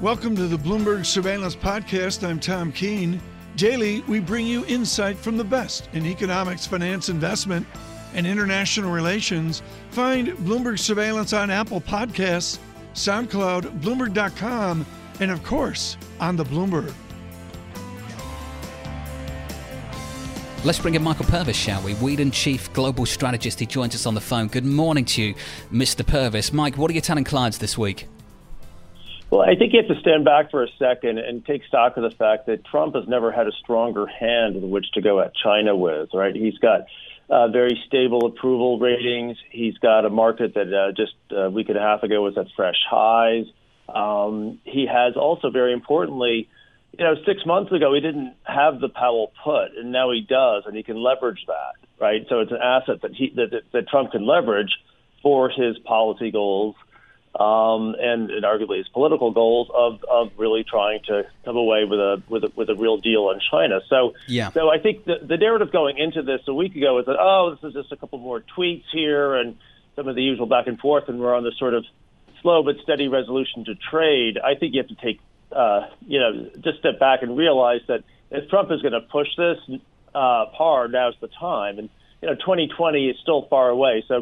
Welcome to the Bloomberg Surveillance Podcast. I'm Tom Keene. Daily, we bring you insight from the best in economics, finance, investment, and international relations. Find Bloomberg Surveillance on Apple Podcasts, SoundCloud, Bloomberg.com, and of course, on the Bloomberg. Let's bring in Michael Purves, shall we? Weeden Chief Global Strategist. He joins us on the phone. Good morning to you, Mr. Purves. Mike, what are you telling clients this week? Well, I think you have to stand back for a second and take stock of the fact that Trump has never had a stronger hand in which to go at China with, right? He's got very stable approval ratings. He's got a market that just a week and a half ago was at fresh highs. He has also, very importantly, 6 months ago, he didn't have the Powell put, and now he does, and he can leverage that, right? So it's an asset that that Trump can leverage for his policy goals and arguably his political goals of really trying to come away with a real deal on China. So I think the narrative going into this a week ago was that, oh, this is just a couple more tweets here and some of the usual back and forth, and we're on this sort of slow but steady resolution to trade. I think you have to take just step back and realize that if Trump is going to push this hard, now's the time. And 2020 is still far away. So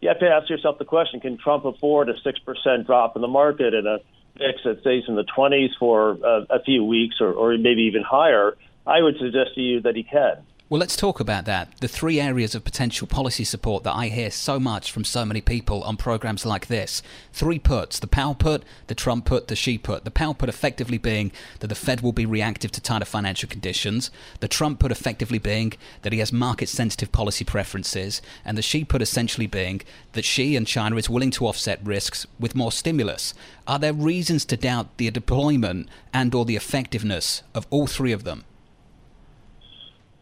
you have to ask yourself the question: can Trump afford a 6% drop in the market and a VIX that stays in the 20s for a few weeks, or maybe even higher? I would suggest to you that he can. Well, let's talk about that. The three areas of potential policy support that I hear so much from so many people on programs like this. Three puts: the Powell put, the Trump put, the Xi put. The Powell put effectively being that the Fed will be reactive to tighter financial conditions. The Trump put effectively being that he has market-sensitive policy preferences. And the Xi put essentially being that Xi and China is willing to offset risks with more stimulus. Are there reasons to doubt the deployment and or the effectiveness of all three of them?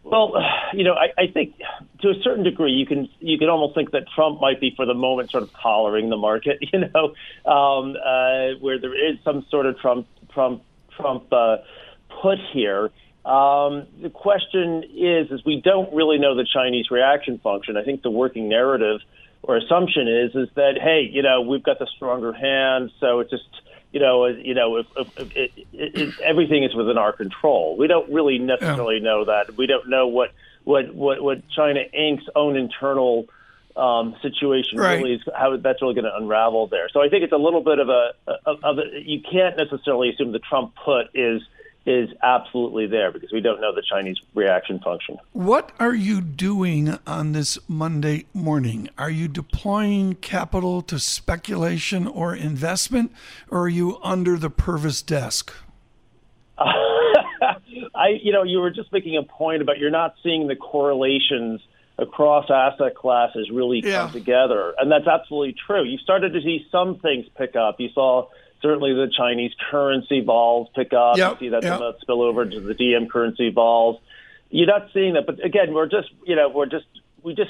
Well, I think to a certain degree you can almost think that Trump might be for the moment sort of collaring the market, where there is some sort of Trump put here. The question is we don't really know the Chinese reaction function. I think the working narrative or assumption is that, hey, we've got the stronger hand, so it's just. If everything is within our control. We don't really necessarily know that. We don't know what China Inc.'s own internal situation really is, how that's really going to unravel there. So I think it's a little bit of a you can't necessarily assume the Trump put is absolutely there because we don't know the Chinese reaction function. What are you doing on this Monday morning? Are you deploying capital to speculation or investment, or are you under the Purves desk? You were just making a point about you're not seeing the correlations across asset classes really come together, and that's absolutely true. You started to see some things pick up. You saw certainly the Chinese currency vols pick up. Yep, you see that spill over to the DM currency vols. You're not seeing that, but again, we just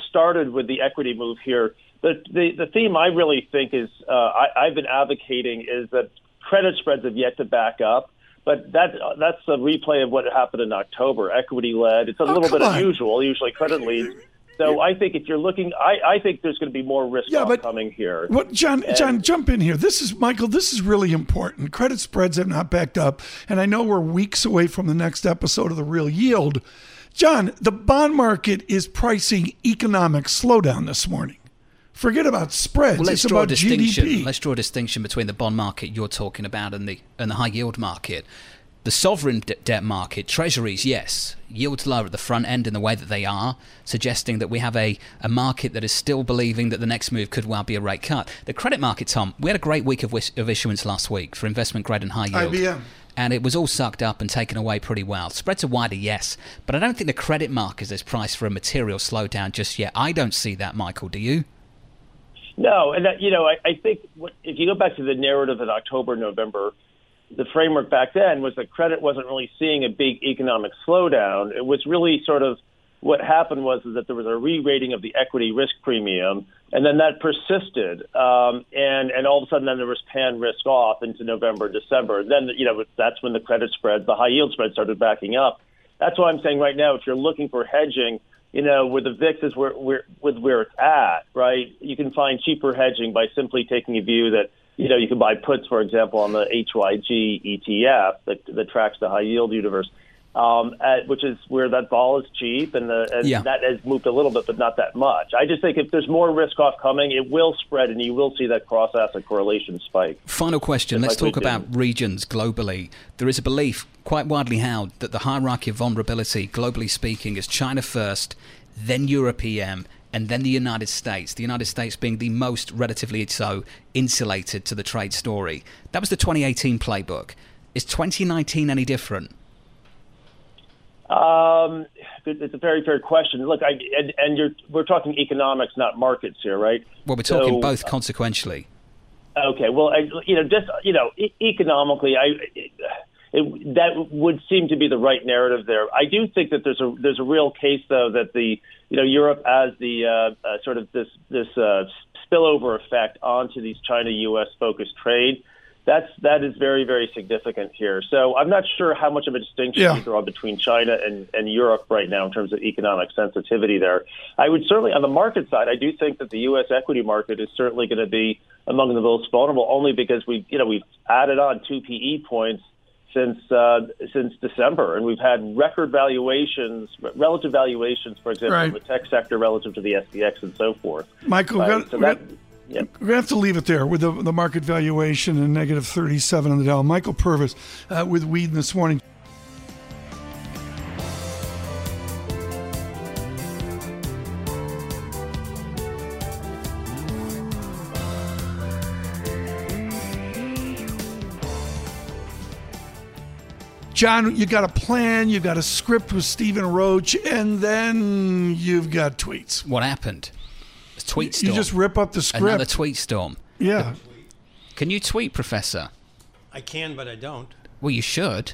started with the equity move here. But the theme I really think is I've been advocating is that credit spreads have yet to back up, but that's a replay of what happened in October. Equity led. It's a little bit unusual. Usually credit leads. So I think if you're looking, I think there's going to be more risk coming here. What, John, jump in here. This is really important. Credit spreads have not backed up, and I know we're weeks away from the next episode of The Real Yield. John, the bond market is pricing economic slowdown this morning. Forget about spreads. Well, it's about GDP. Let's draw a distinction between the bond market you're talking about and the high yield market. The sovereign debt market, treasuries, yes, yields lower at the front end in the way that they are, suggesting that we have a market that is still believing that the next move could well be a rate cut. The credit market, Tom, we had a great week of issuance last week for investment grade and high yield. IBM. And it was all sucked up and taken away pretty well. Spreads are wider, yes, but I don't think the credit market is priced for a material slowdown just yet. I don't see that, Michael, do you? No, and I think if you go back to the narrative in October, November, the framework back then was that credit wasn't really seeing a big economic slowdown. It was really sort of what happened was that there was a re-rating of the equity risk premium, and then that persisted. And all of a sudden, then there was pan risk off into November, December. Then, that's when the credit spread, the high yield spread started backing up. That's why I'm saying right now, if you're looking for hedging, where the VIX is where it's at, right, you can find cheaper hedging by simply taking a view that you know, you can buy puts, for example, on the HYG ETF that tracks the high yield universe, which is where that vol is cheap, and that has moved a little bit, but not that much. I just think if there's more risk off coming, it will spread, and you will see that cross-asset correlation spike. Final question. Let's talk about regions globally. There is a belief, quite widely held, that the hierarchy of vulnerability, globally speaking, is China first, then Europe EM, and then the United States. The United States being the most, relatively so, insulated to the trade story. That was the 2018 playbook. Is 2019 any different? It's a very fair question. Look, we're talking economics, not markets here, right? Well, we're talking both consequentially. Okay. Well, economically, that would seem to be the right narrative there. I do think that there's a real case, though, that Europe has this spillover effect onto these China-U.S. focused trade. That is very, very significant here. So I'm not sure how much of a distinction you draw between China and Europe right now in terms of economic sensitivity there. I would certainly, on the market side, I do think that the U.S. equity market is certainly going to be among the most vulnerable, only because we've added on 2 PE points since December, and we've had record valuations, relative valuations, for example, in the tech sector relative to the SDX and so forth. Michael, we're going to have to leave it there with the market valuation and negative 37 on the Dow. Michael Purves with Weeden this morning. John, you got a plan, you got a script with Stephen Roach, and then you've got tweets. What happened? A tweet storm. You just rip up the script. Another tweet storm. Yeah. Can you tweet, Professor? I can, but I don't. Well, you should.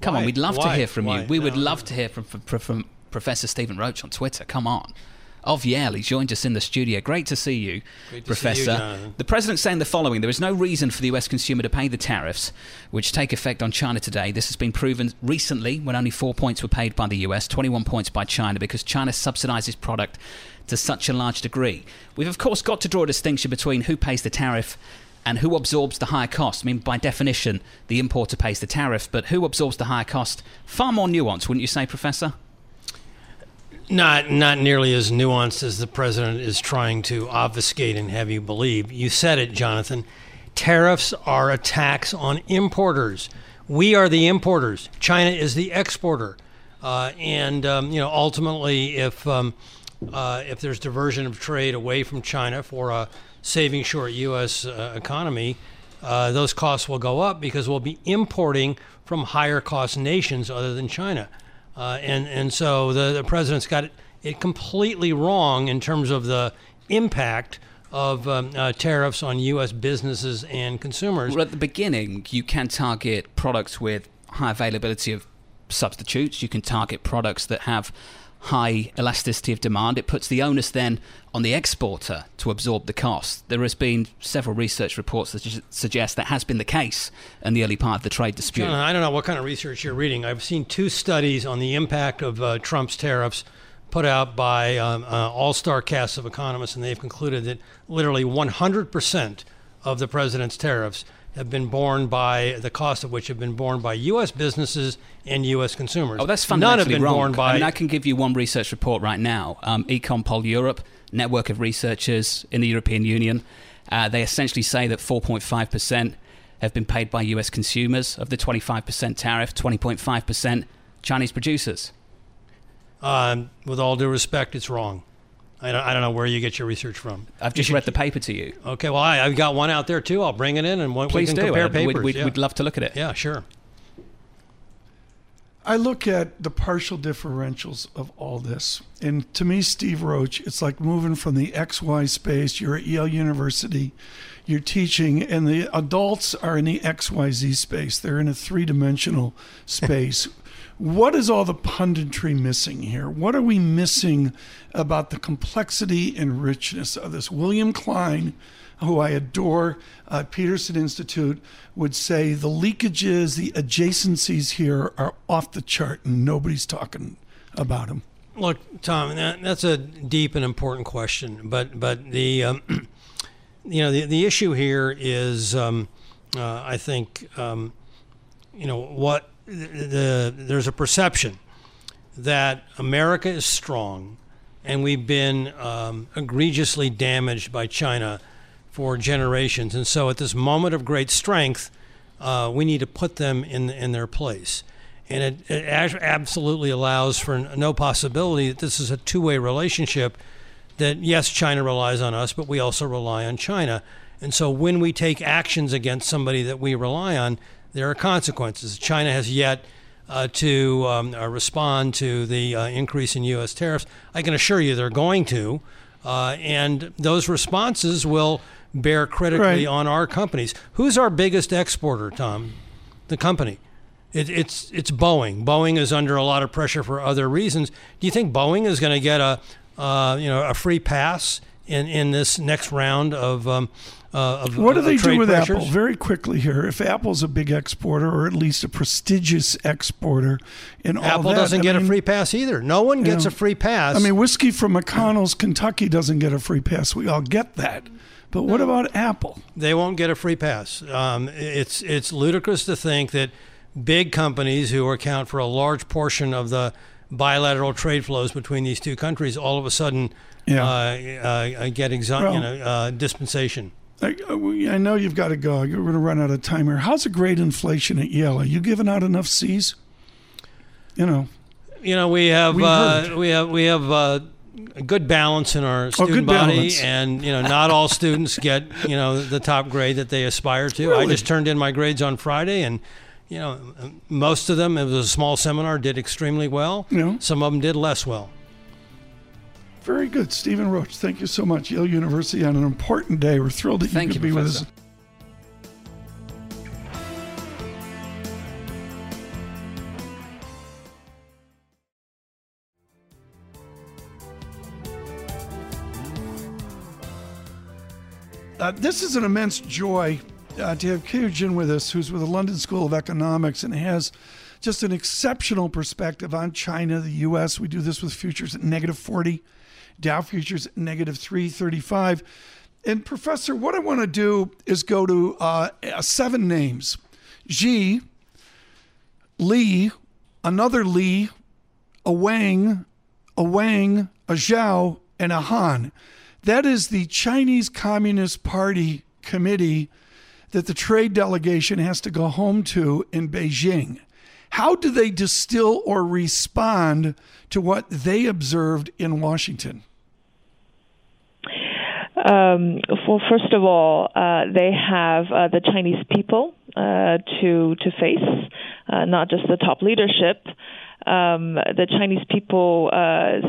Come on, we'd love to hear from you. We would love to hear from Professor Stephen Roach on Twitter. Come on. Of Yale. He joined us in the studio. Great to see you, Professor. The president's saying the following: there is no reason for the U.S. consumer to pay the tariffs, which take effect on China today. This has been proven recently when only 4 points were paid by the U.S., 21 points by China, because China subsidizes product to such a large degree. We've, of course, got to draw a distinction between who pays the tariff and who absorbs the higher cost. I mean, by definition, the importer pays the tariff, but who absorbs the higher cost? Far more nuanced, wouldn't you say, Professor? Not nearly as nuanced as the president is trying to obfuscate and have you believe. You said it, Jonathan. Tariffs are a tax on importers. We are the importers. China is the exporter. Ultimately, if there's diversion of trade away from China for a saving short U.S. economy, those costs will go up because we'll be importing from higher cost nations other than China. So the president's got it completely wrong in terms of the impact of tariffs on U.S. businesses and consumers. Well, at the beginning, you can target products with high availability of substitutes. You can target products that have high elasticity of demand. It puts the onus then on the exporter to absorb the cost. There has been several research reports that suggest that has been the case in the early part of the trade dispute. John, I don't know what kind of research you're reading. I've seen 2 studies on the impact of Trump's tariffs put out by all-star casts of economists, and they've concluded that literally 100% of the president's tariffs have been borne by, the cost of which have been borne by U.S. businesses and U.S. consumers. Oh, that's fundamentally wrong. None have been borne by... I mean, I can give you one research report right now. EconPoll Europe, network of researchers in the European Union, they essentially say that 4.5% have been paid by U.S. consumers of the 25% tariff, 20.5% Chinese producers. With all due respect, it's wrong. I don't know where you get your research from. I've just read the paper to you. Okay, well, I've got one out there, too. I'll bring it in and we can compare papers. We'd love to look at it. Yeah, sure. I look at the partial differentials of all this. And to me, Steve Roach, it's like moving from the XY space. You're at Yale University. You're teaching, and the adults are in the XYZ space. They're in a three-dimensional space. What is all the punditry missing here? What are we missing about the complexity and richness of this? William Klein, who I adore, Peterson Institute, would say the leakages, the adjacencies here are off the chart, and nobody's talking about them. Look, Tom, that's a deep and important question, but the you know, the issue here is, I think, you know, what there's a perception that America is strong, and we've been egregiously damaged by China for generations. And so at this moment of great strength, we need to put them in their place. And it absolutely allows for no possibility that this is a two-way relationship, that, yes, China relies on us, but we also rely on China. And so when we take actions against somebody that we rely on, there are consequences. China has yet to respond to the increase in U.S. tariffs. I can assure you they're going to. And those responses will bear critically on our companies. Who's our biggest exporter, Tom? The company. It's Boeing. Boeing is under a lot of pressure for other reasons. Do you think Boeing is going to get a free pass in this next round of what do they do with pressures? Apple? Very quickly here. If Apple's a big exporter, or at least a prestigious exporter, and all that, Apple doesn't get a free pass either. No one gets a free pass. I mean, whiskey from McConnell's, Kentucky, doesn't get a free pass. We all get that. But what about Apple? They won't get a free pass. It's ludicrous to think that big companies who account for a large portion of the bilateral trade flows between these two countries all of a sudden get dispensation. I know you've got to go. You're going to run out of time here. How's the grade inflation at Yale? Are you giving out enough C's? We have a good balance in our student body, and not all students get the top grade that they aspire to. Really? I just turned in my grades on Friday, and most of them, it was a small seminar, did extremely well. Some of them did less well. Very good. Stephen Roach, thank you so much. Yale University on an important day. We're thrilled that you could be with us. This is an immense joy to have Keyu Jin with us, who's with the London School of Economics and has just an exceptional perspective on China, the U.S. We do this with futures at -40, Dow futures at -335. And Professor, what I want to do is go to 7 names: Xi, Li, another Li, a Wang, a Zhao, and a Han. That is the Chinese Communist Party committee that the trade delegation has to go home to in Beijing. How do they distill or respond to what they observed in Washington? Well, first of all, they have the Chinese people to face, not just the top leadership. The Chinese people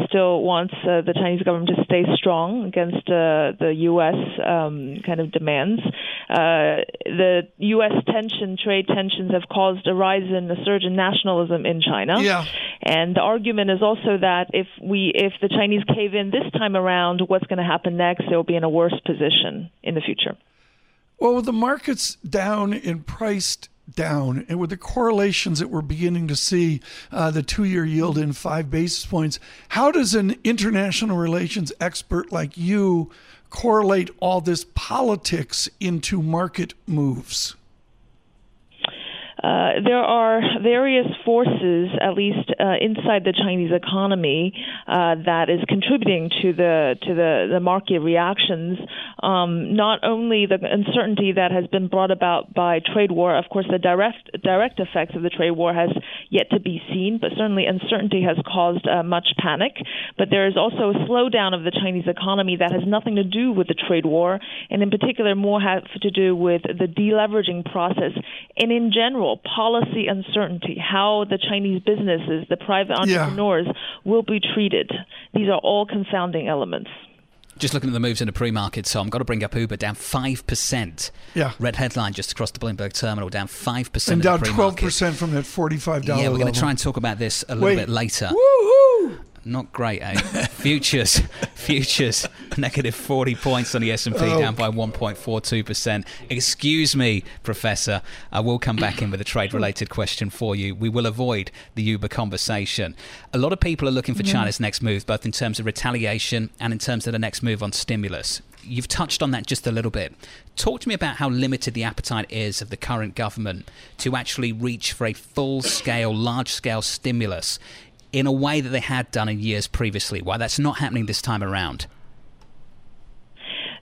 still wants the Chinese government to stay strong against the U.S. kind of demands. The U.S. trade tensions have caused a rise in a surge in nationalism in China. Yeah. And the argument is also that if the Chinese cave in this time around, what's going to happen next? They'll be in a worse position in the future. Well, with the market's down and priced down, and with the correlations that we're beginning to see, the 2-year yield in 5 basis points, how does an international relations expert like you correlate all this politics into market moves? There are various forces, at least inside the Chinese economy, that is contributing to the market reactions. Not only the uncertainty that has been brought about by trade war. Of course, the direct effects of the trade war has yet to be seen, but certainly uncertainty has caused much panic. But there is also a slowdown of the Chinese economy that has nothing to do with the trade war, and in particular, more has to do with the deleveraging process, and in general, policy uncertainty, how the Chinese businesses, the private entrepreneurs will be treated. These are all confounding elements. Just looking at the moves in the pre-market, so I've got to bring up Uber, down 5%. Yeah. Red headline just across the Bloomberg terminal, down 5%. And down 12% from that $45 level. Yeah, we're going to try and talk about this a little bit later. Woo-hoo! Not great, eh? Futures, negative 40 points on the S&P, down by 1.42%. Excuse me, Professor. I will come back in with a trade-related question for you. We will avoid the Uber conversation. A lot of people are looking for China's next move, both in terms of retaliation and in terms of the next move on stimulus. You've touched on that just a little bit. Talk to me about how limited the appetite is of the current government to actually reach for a full-scale, large-scale stimulus in a way that they had done in years previously. Why that's not happening this time around?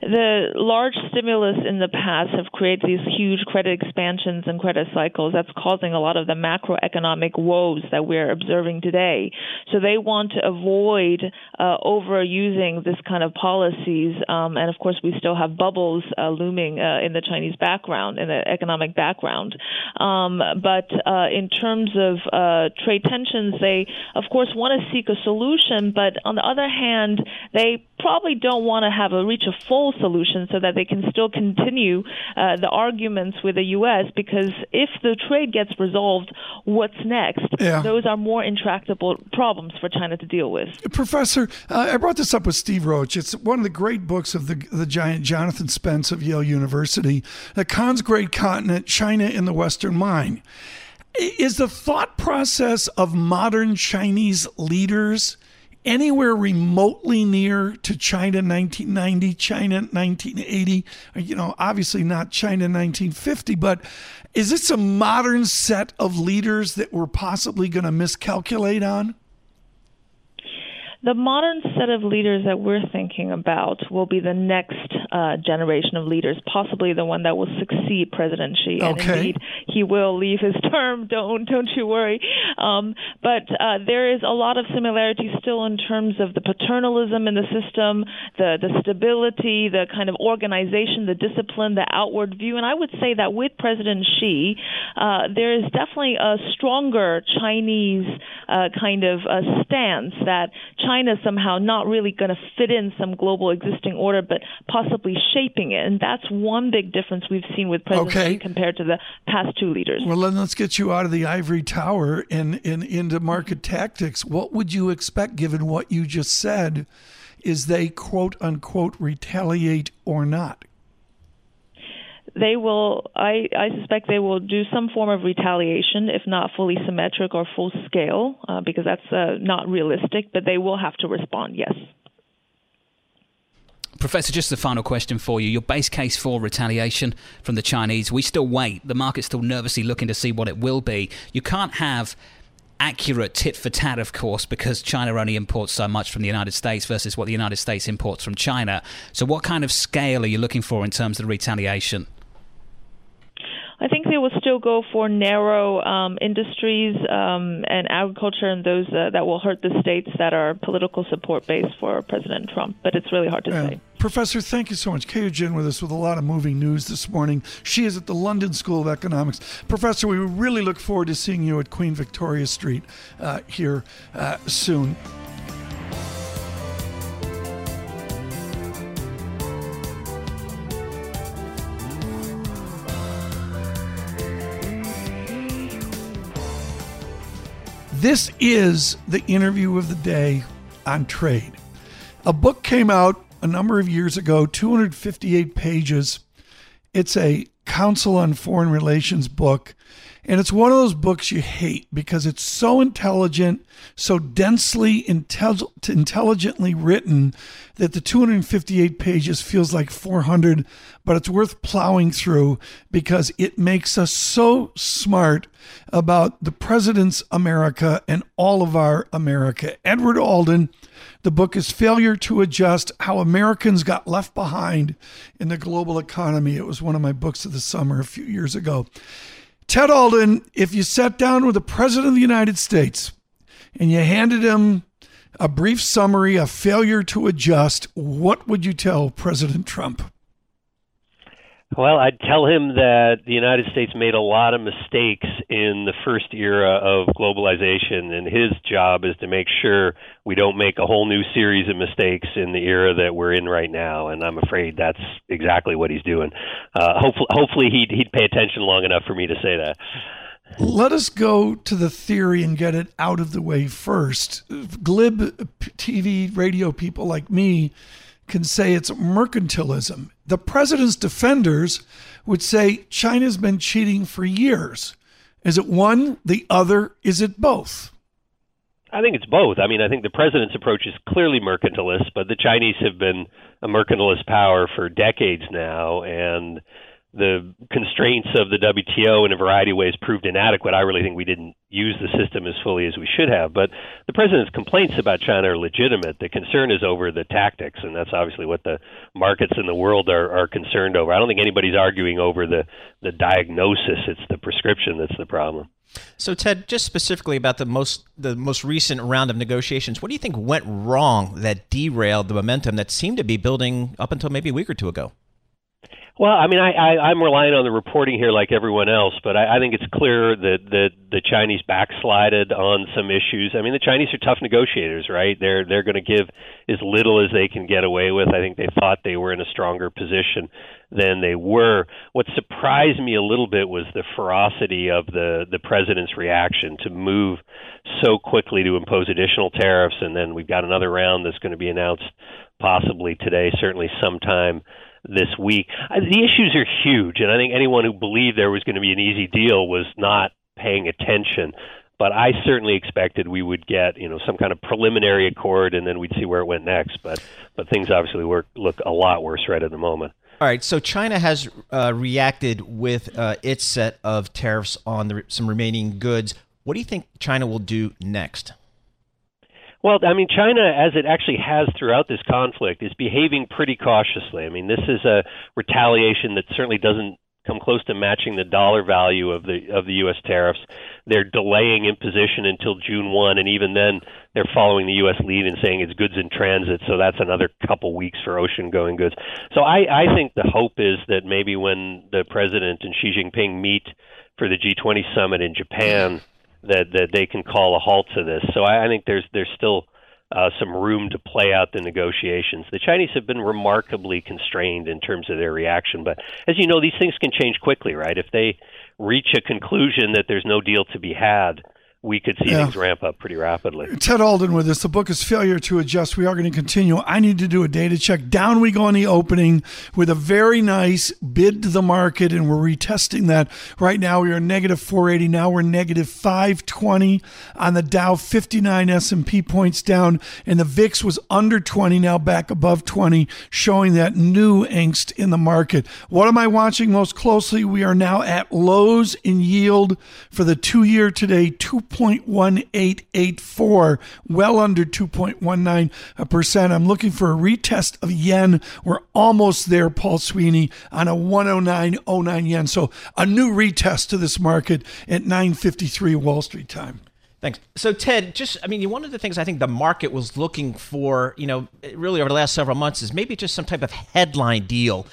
The large stimulus in the past have created these huge credit expansions and credit cycles that's causing a lot of the macroeconomic woes that we're observing today. So they want to avoid overusing this kind of policies. And of course, we still have bubbles looming in the Chinese background, in the economic background. But in terms of trade tensions, they, of course, want to seek a solution. But on the other hand, they probably don't want to have a reach a full solution so that they can still continue the arguments with the U.S. because if the trade gets resolved, what's next? Yeah. Those are more intractable problems for China to deal with. Professor, I brought this up with Steve Roach. It's one of the great books of the giant Jonathan Spence of Yale University, The Khan's Great Continent, China in the Western Mind. Is the thought process of modern Chinese leaders anywhere remotely near to China 1990, China 1980, you know, obviously not China 1950, but is this a modern set of leaders that we're possibly going to miscalculate on? The modern set of leaders that we're thinking about will be the next generation of leaders, possibly the one that will succeed President Xi. Okay. And indeed, he will leave his term. Don't you worry. But there is a lot of similarity still in terms of the paternalism in the system, the stability, the kind of organization, the discipline, the outward view. And I would say that with President Xi, there is definitely a stronger Chinese kind of stance that China somehow not really going to fit in some global existing order, but possibly shaping it. And that's one big difference we've seen with President Xi compared to the past two leaders. Well, then let's get you out of the ivory tower and into market tactics. What would you expect, given what you just said, is they, quote unquote, retaliate or not? They will, I suspect they will do some form of retaliation, if not fully symmetric or full scale, because that's not realistic, but they will have to respond, yes. Professor, just the final question for you. Your base case for retaliation from the Chinese, we still wait. The market's still nervously looking to see what it will be. You can't have accurate tit for tat, of course, because China only imports so much from the United States versus what the United States imports from China. So what kind of scale are you looking for in terms of the retaliation? I think they will still go for narrow industries and agriculture and those that will hurt the states that are political support base for President Trump. But it's really hard to say. Professor, thank you so much. Keyu Jin with us with a lot of moving news this morning. She is at the London School of Economics. Professor, we really look forward to seeing you at Queen Victoria Street here soon. This is the interview of the day on trade. A book came out a number of years ago, 258 pages. It's a Council on Foreign Relations book, and it's one of those books you hate because it's so intelligent, so densely, intelligently written that the 258 pages feels like 400, but it's worth plowing through because it makes us so smart about the president's America and all of our America. Edward Alden, the book is Failure to Adjust, How Americans Got Left Behind in the Global Economy. It was one of my books of the summer a few years ago. Ted Alden, if you sat down with the president of the United States and you handed him a brief summary of Failure to Adjust, what would you tell President Trump? Well, I'd tell him that the United States made a lot of mistakes in the first era of globalization, and his job is to make sure we don't make a whole new series of mistakes in the era that we're in right now, and I'm afraid that's exactly what he's doing. Hopefully he'd pay attention long enough for me to say that. Let us go to the theory and get it out of the way first. Glib TV radio people like me can say it's mercantilism. The president's defenders would say China's been cheating for years. Is it one, the other? Is it both? I think it's both. I mean, I think the president's approach is clearly mercantilist, but the Chinese have been a mercantilist power for decades now, and the constraints of the WTO in a variety of ways proved inadequate. I really think we didn't use the system as fully as we should have. But the president's complaints about China are legitimate. The concern is over the tactics, and that's obviously what the markets in the world are concerned over. I don't think anybody's arguing over the diagnosis. It's the prescription that's the problem. So, Ted, just specifically about the most recent round of negotiations, what do you think went wrong that derailed the momentum that seemed to be building up until maybe a week or two ago? Well, I mean, I'm relying on the reporting here like everyone else, but I think it's clear that the Chinese backslided on some issues. I mean, the Chinese are tough negotiators, right? They're going to give as little as they can get away with. I think they thought they were in a stronger position than they were. What surprised me a little bit was the ferocity of the president's reaction to move so quickly to impose additional tariffs, and then we've got another round that's going to be announced possibly today, certainly sometime this week. The issues are huge, and I think anyone who believed there was going to be an easy deal was not paying attention. But I certainly expected we would get, some kind of preliminary accord, and then we'd see where it went next. But things obviously look a lot worse right at the moment. All right, so China has reacted with its set of tariffs on some remaining goods. What do you think China will do next? Well, I mean, China, as it actually has throughout this conflict, is behaving pretty cautiously. I mean, this is a retaliation that certainly doesn't come close to matching the dollar value of the U.S. tariffs. They're delaying imposition until June 1, and even then they're following the U.S. lead and saying it's goods in transit, so that's another couple weeks for ocean-going goods. So I think the hope is that maybe when the president and Xi Jinping meet for the G20 summit in Japan, that they can call a halt to this. So I think there's still some room to play out the negotiations. The Chinese have been remarkably constrained in terms of their reaction. But as you know, these things can change quickly, right? If they reach a conclusion that there's no deal to be had, we could see things ramp up pretty rapidly. Ted Alden with us. The book is Failure to Adjust. We are going to continue. I need to do a data check. Down we go in the opening with a very nice bid to the market, and we're retesting that. Right now we are negative 480. Now we're negative 520 on the Dow, 59 S&P points down, and the VIX was under 20, now back above 20, showing that new angst in the market. What am I watching most closely? We are now at lows in yield for the two-year today, 2.1884, well under 2.19%. I'm looking for a retest of yen. We're almost there, Paul Sweeney, on a 109.09 yen. So a new retest to this market at 9:53 Wall Street time. Thanks. So, Ted, one of the things I think the market was looking for, really over the last several months is maybe just some type of headline deal.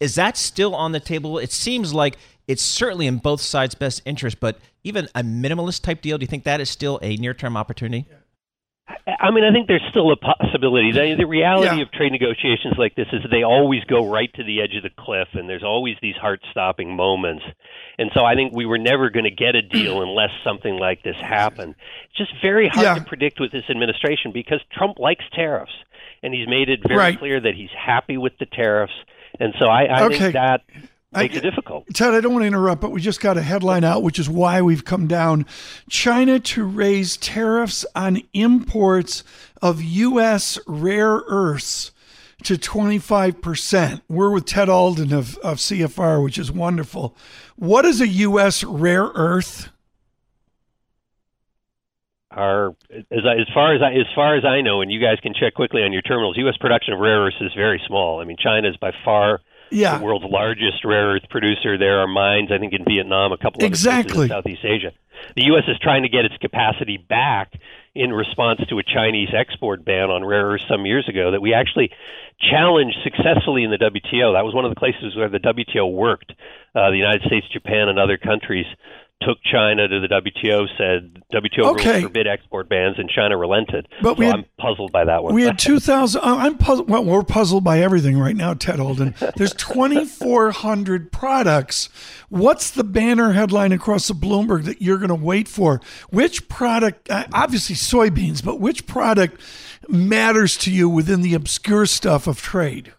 Is that still on the table? It seems like it's certainly in both sides' best interest, but even a minimalist type deal, do you think that is still a near-term opportunity? I mean, I think there's still a possibility. The reality of trade negotiations like this is that they always go right to the edge of the cliff, and there's always these heart-stopping moments. And so I think we were never going to get a deal unless something like this happened. It's just very hard to predict with this administration because Trump likes tariffs, and he's made it very clear that he's happy with the tariffs. And so I think that makes it difficult. Ted, I don't want to interrupt, but we just got a headline out, which is why we've come down. China to raise tariffs on imports of U.S. rare earths to 25%. We're with Ted Alden of CFR, which is wonderful. What is a U.S. rare earth? As far as I know, and you guys can check quickly on your terminals, U.S. production of rare earths is very small. I mean, China is by far the world's largest rare earth producer. There are mines, I think, in Vietnam, a couple of places in Southeast Asia. The U.S. is trying to get its capacity back in response to a Chinese export ban on rare earths some years ago that we actually challenged successfully in the WTO. That was one of the places where the WTO worked. The United States, Japan, and other countries took China to the WTO, said WTO rules forbid export bans, and China relented. But I'm puzzled by that one. We had 2,000. I'm puzzled. Well, we're puzzled by everything right now, Ted Alden. There's 2,400 products. What's the banner headline across the Bloomberg that you're going to wait for? Which product, obviously soybeans, but which product matters to you within the obscure stuff of trade?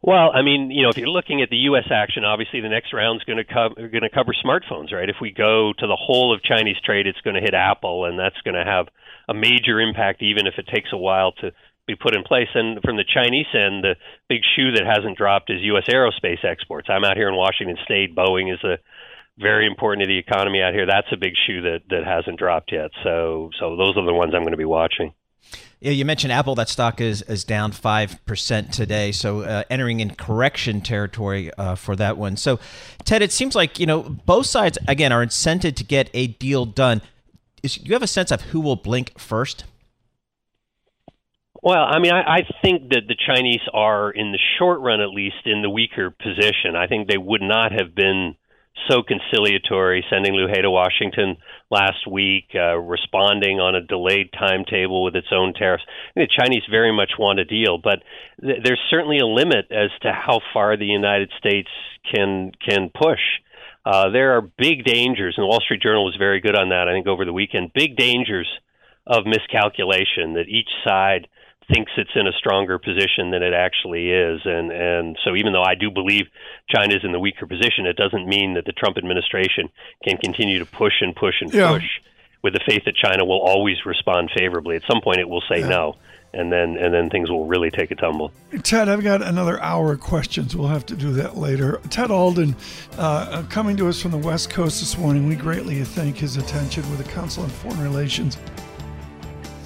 Well, I mean, you know, if you're looking at the U.S. action, obviously the next round's going to cover smartphones, right? If we go to the whole of Chinese trade, it's going to hit Apple, and that's going to have a major impact, even if it takes a while to be put in place. And from the Chinese end, the big shoe that hasn't dropped is U.S. aerospace exports. I'm out here in Washington State. Boeing is very important to the economy out here. That's a big shoe that hasn't dropped yet. So those are the ones I'm going to be watching. Yeah, you mentioned Apple. That stock is down 5% today, so entering in correction territory for that one. So, Ted, it seems like both sides again are incented to get a deal done. Do you have a sense of who will blink first? Well, I mean, I think that the Chinese are, in the short run at least, in the weaker position. I think they would not have been so conciliatory, sending Liu He to Washington last week, responding on a delayed timetable with its own tariffs. I mean, the Chinese very much want a deal, but there's certainly a limit as to how far the United States can push. There are big dangers, and the Wall Street Journal was very good on that, I think, over the weekend, big dangers of miscalculation, that each side thinks it's in a stronger position than it actually is. And so even though I do believe China's in the weaker position, it doesn't mean that the Trump administration can continue to push with the faith that China will always respond favorably. At some point it will say no, and then things will really take a tumble. Ted, I've got another hour of questions. We'll have to do that later. Ted Alden, coming to us from the West Coast this morning. We greatly thank his attention with the Council on Foreign Relations.